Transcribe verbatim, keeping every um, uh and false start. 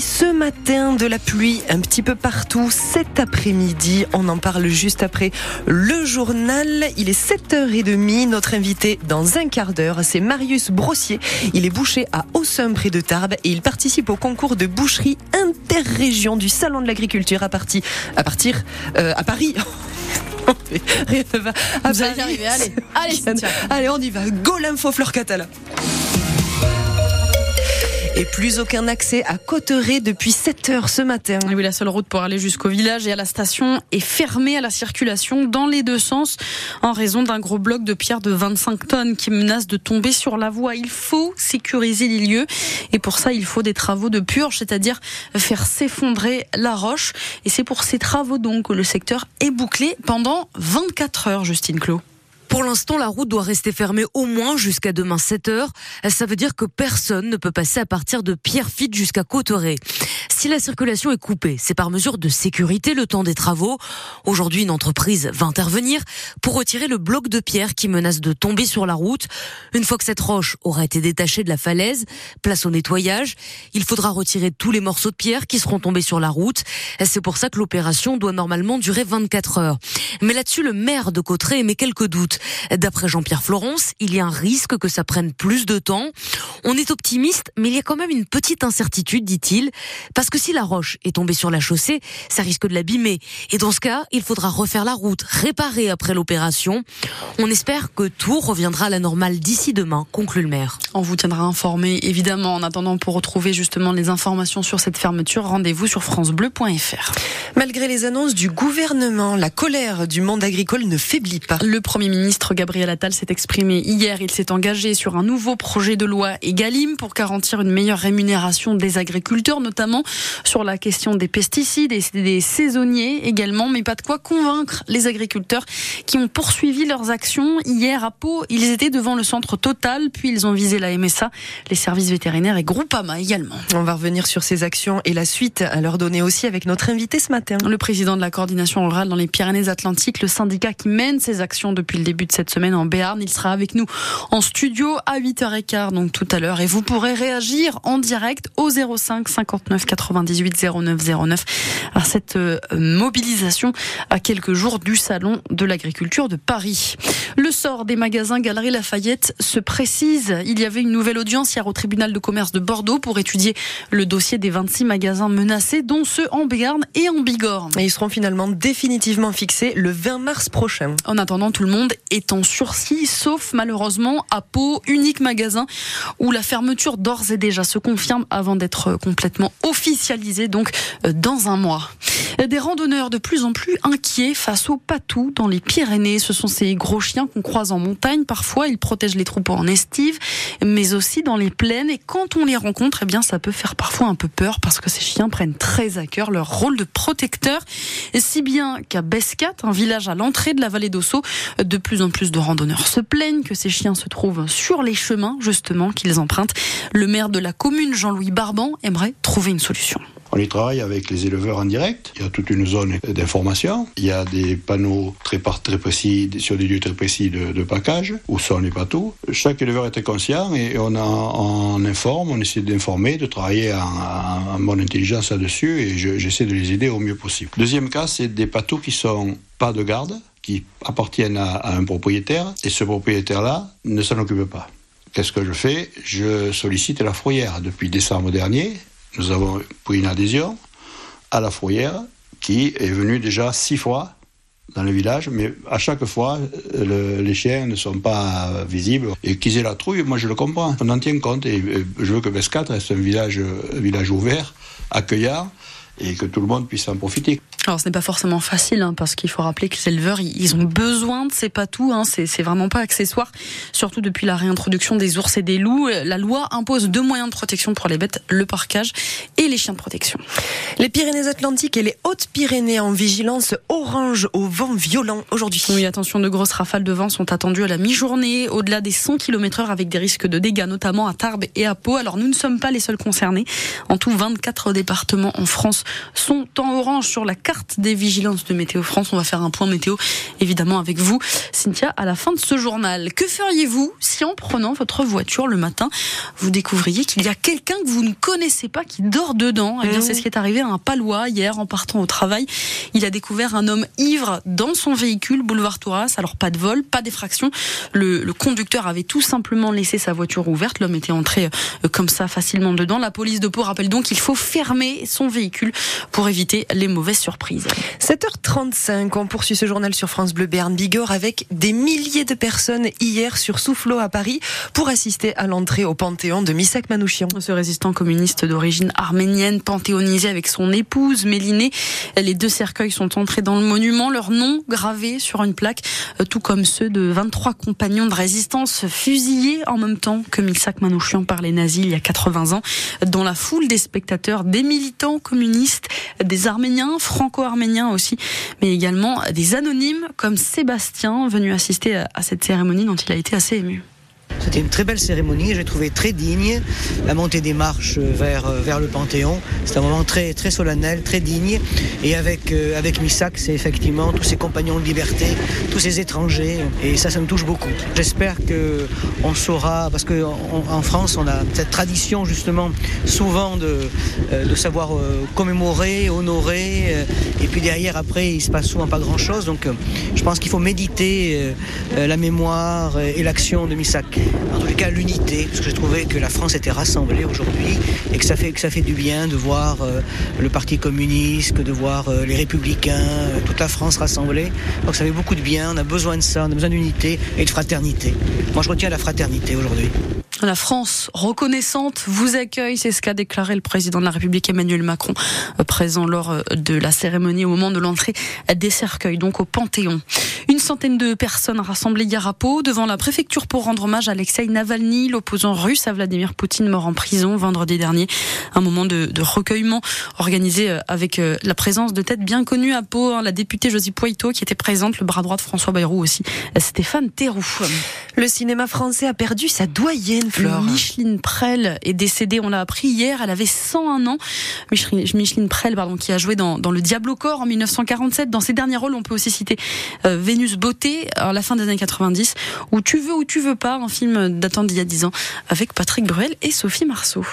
pluie ce matin, de la pluie un petit peu partout cet après-midi. On en parle juste après le journal. Il est sept heures trente. Notre invité dans un quart d'heure, c'est Marius Brossier. Il est boucher à Ossun près de Tarbes et il participe au concours de boucherie interrégion du Salon de l'Agriculture à partir, à partir, euh, à Paris. Rien ne va. À Vous Paris, allez arriver, allez. Allez, Cynthia. Allez, on y va. Go l'info Fleur Catala. Et plus aucun accès à Cotteret depuis sept heures ce matin. Et oui, la seule route pour aller jusqu'au village et à la station est fermée à la circulation dans les deux sens en raison d'un gros bloc de pierre de vingt-cinq tonnes qui menace de tomber sur la voie. Il faut sécuriser les lieux et pour ça, il faut des travaux de purge, c'est-à-dire faire s'effondrer la roche. Et c'est pour ces travaux donc que le secteur est bouclé pendant vingt-quatre heures, Justine Clos. Pour l'instant, la route doit rester fermée au moins jusqu'à demain sept heures. Ça veut dire que personne ne peut passer à partir de Pierre-Fitte jusqu'à Cotteret. Si la circulation est coupée, c'est par mesure de sécurité le temps des travaux. Aujourd'hui, une entreprise va intervenir pour retirer le bloc de pierre qui menace de tomber sur la route. Une fois que cette roche aura été détachée de la falaise, place au nettoyage. Il faudra retirer tous les morceaux de pierre qui seront tombés sur la route. C'est pour ça que l'opération doit normalement durer vingt-quatre heures. Mais là-dessus, le maire de Cotteret émet quelques doutes. D'après Jean-Pierre Florence, il y a un risque que ça prenne plus de temps. On est optimiste, mais il y a quand même une petite incertitude, dit-il, parce que si la roche est tombée sur la chaussée, ça risque de l'abîmer. Et dans ce cas, il faudra refaire la route, réparer après l'opération. On espère que tout reviendra à la normale d'ici demain, conclut le maire. On vous tiendra informé, évidemment. En attendant, pour retrouver justement les informations sur cette fermeture, rendez-vous sur francebleu point f r. Malgré les annonces du gouvernement, la colère du monde agricole ne faiblit pas. Le Premier ministre Le ministre Gabriel Attal s'est exprimé hier. Il s'est engagé sur un nouveau projet de loi EGalim pour garantir une meilleure rémunération des agriculteurs, notamment sur la question des pesticides et des saisonniers également. Mais pas de quoi convaincre les agriculteurs qui ont poursuivi leurs actions. Hier à Pau, ils étaient devant le centre Total, puis ils ont visé la M S A, les services vétérinaires et Groupama également. On va revenir sur ces actions et la suite à leur donner aussi avec notre invité ce matin. Le président de la coordination rurale dans les Pyrénées-Atlantiques, le syndicat qui mène ces actions depuis le début de cette semaine en Béarn. Il sera avec nous en studio à huit heures quinze, donc tout à l'heure. Et vous pourrez réagir en direct au zéro cinq cinquante-neuf quatre-vingt-dix-huit zéro neuf zéro neuf à cette euh, mobilisation à quelques jours du Salon de l'Agriculture de Paris. Le sort des magasins Galerie Lafayette se précise. Il y avait une nouvelle audience hier au tribunal de commerce de Bordeaux pour étudier le dossier des vingt-six magasins menacés, dont ceux en Béarn et en Bigorre. Et ils seront finalement définitivement fixés le vingt mars prochain. En attendant, tout le monde est en sursis, sauf malheureusement à Pau, unique magasin où la fermeture d'ores et déjà se confirme avant d'être complètement officialisée, donc dans un mois. Des randonneurs de plus en plus inquiets face aux patous dans les Pyrénées. Ce sont ces gros chiens qu'on croise en montagne. Parfois, ils protègent les troupeaux en estive, mais aussi dans les plaines. Et quand on les rencontre, eh bien, ça peut faire parfois un peu peur parce que ces chiens prennent très à cœur leur rôle de protecteur. Si bien qu'à Bescat, un village à l'entrée de la vallée d'Ossau, de plus en plus de randonneurs se plaignent que ces chiens se trouvent sur les chemins, justement, qu'ils empruntent. Le maire de la commune, Jean-Louis Barbant, aimerait trouver une solution. On y travaille avec les éleveurs en direct. Il y a toute une zone d'information. Il y a des panneaux très, très précis, sur des lieux très précis de, de package, où sont les patous. Chaque éleveur était conscient et on, a, on informe, on essaie d'informer, de travailler en, en bonne intelligence là-dessus et je, j'essaie de les aider au mieux possible. Deuxième cas, c'est des patous qui ne sont pas de garde, qui appartiennent à, à un propriétaire et ce propriétaire-là ne s'en occupe pas. Qu'est-ce que je fais ? Je sollicite la fourrière. Depuis décembre dernier, nous avons pris une adhésion à la fourrière qui est venue déjà six fois dans le village, mais à chaque fois, le, les chiens ne sont pas visibles. Et qu'ils aient la trouille, moi je le comprends, on en tient compte. Et je veux que Bescat reste un village, un village ouvert, accueillant, et que tout le monde puisse en profiter. Alors ce n'est pas forcément facile, hein, parce qu'il faut rappeler que les éleveurs, ils ont besoin de ces patous, hein, c'est, c'est vraiment pas accessoire, surtout depuis la réintroduction des ours et des loups. La loi impose deux moyens de protection pour les bêtes, le parcage et les chiens de protection. Les Pyrénées-Atlantiques et les Hautes-Pyrénées en vigilance orange au vent violent aujourd'hui. Oui, attention, de grosses rafales de vent sont attendues à la mi-journée, au-delà des cent kilomètres heure avec des risques de dégâts, notamment à Tarbes et à Pau. Alors nous ne sommes pas les seuls concernés. En tout, vingt-quatre départements en France sont en orange sur la carte carte des vigilances de Météo France. On va faire un point météo, évidemment, avec vous, Cynthia, à la fin de ce journal. Que feriez-vous si, en prenant votre voiture le matin, vous découvriez qu'il y a quelqu'un que vous ne connaissez pas qui dort dedans? Eh bien, c'est ce qui est arrivé à un Palois hier, en partant au travail. Il a découvert un homme ivre dans son véhicule, boulevard Touras. Alors, pas de vol, pas d'effraction. Le, le conducteur avait tout simplement laissé sa voiture ouverte. L'homme était entré euh, comme ça, facilement dedans. La police de Pau rappelle donc qu'il faut fermer son véhicule pour éviter les mauvaises surprises. sept heures trente-cinq, on poursuit ce journal sur France Bleu Béarn Bigorre avec des milliers de personnes hier sur Soufflot à Paris pour assister à l'entrée au Panthéon de Misak Manouchian. Ce résistant communiste d'origine arménienne, panthéonisé avec son épouse Méliné. Les deux cercueils sont entrés dans le monument, leurs noms gravés sur une plaque, tout comme ceux de vingt-trois compagnons de résistance fusillés en même temps que Misak Manouchian par les nazis il y a quatre-vingts ans. Dans la foule des spectateurs, des militants communistes, des Arméniens, franco-arméniens aussi, mais également des anonymes comme Sébastien, venu assister à cette cérémonie dont il a été assez ému. C'était une très belle cérémonie, j'ai trouvé très digne. La montée des marches vers, vers le Panthéon, c'est un moment très, très solennel, très digne. Et avec, euh, avec Misak, c'est effectivement tous ses compagnons de liberté, tous ces étrangers. Et ça, ça me touche beaucoup. J'espère qu'on saura, parce qu'en France, on a cette tradition justement souvent de, euh, de savoir euh, commémorer, honorer. Euh, et puis derrière, après, il se passe souvent pas grand-chose. Donc euh, je pense qu'il faut méditer euh, la mémoire et l'action de Misak. En tout cas, l'unité, parce que je trouvais que la France était rassemblée aujourd'hui et que ça fait, que ça fait du bien de voir euh, le Parti communiste, de voir euh, les Républicains, euh, toute la France rassemblée. Donc ça fait beaucoup de bien, on a besoin de ça, on a besoin d'unité et de fraternité. Moi, je retiens la fraternité aujourd'hui. La France reconnaissante vous accueille, c'est ce qu'a déclaré le président de la République Emmanuel Macron, présent lors de la cérémonie au moment de l'entrée des cercueils, donc au Panthéon. Une centaine de personnes rassemblées hier à Pau devant la préfecture pour rendre hommage à Alexei Navalny, l'opposant russe à Vladimir Poutine, mort en prison vendredi dernier. Un moment de, de recueillement organisé avec la présence de têtes bien connues à Pau, hein, la députée Josy Poitou qui était présente, le bras droit de François Bayrou aussi, Stéphane Théroux. Le cinéma français a perdu sa doyenne. Fleur. Micheline Prel est décédée, on l'a appris hier, elle avait cent un ans. Micheline, Micheline Prel, pardon, qui a joué dans, dans Le Diable au corps en dix-neuf cent quarante-sept. Dans ses derniers rôles, on peut aussi citer euh, Vénus Beauté, à la fin des années quatre-vingt-dix, ou Tu veux ou tu veux pas, un film datant d'il y a dix ans, avec Patrick Bruel et Sophie Marceau.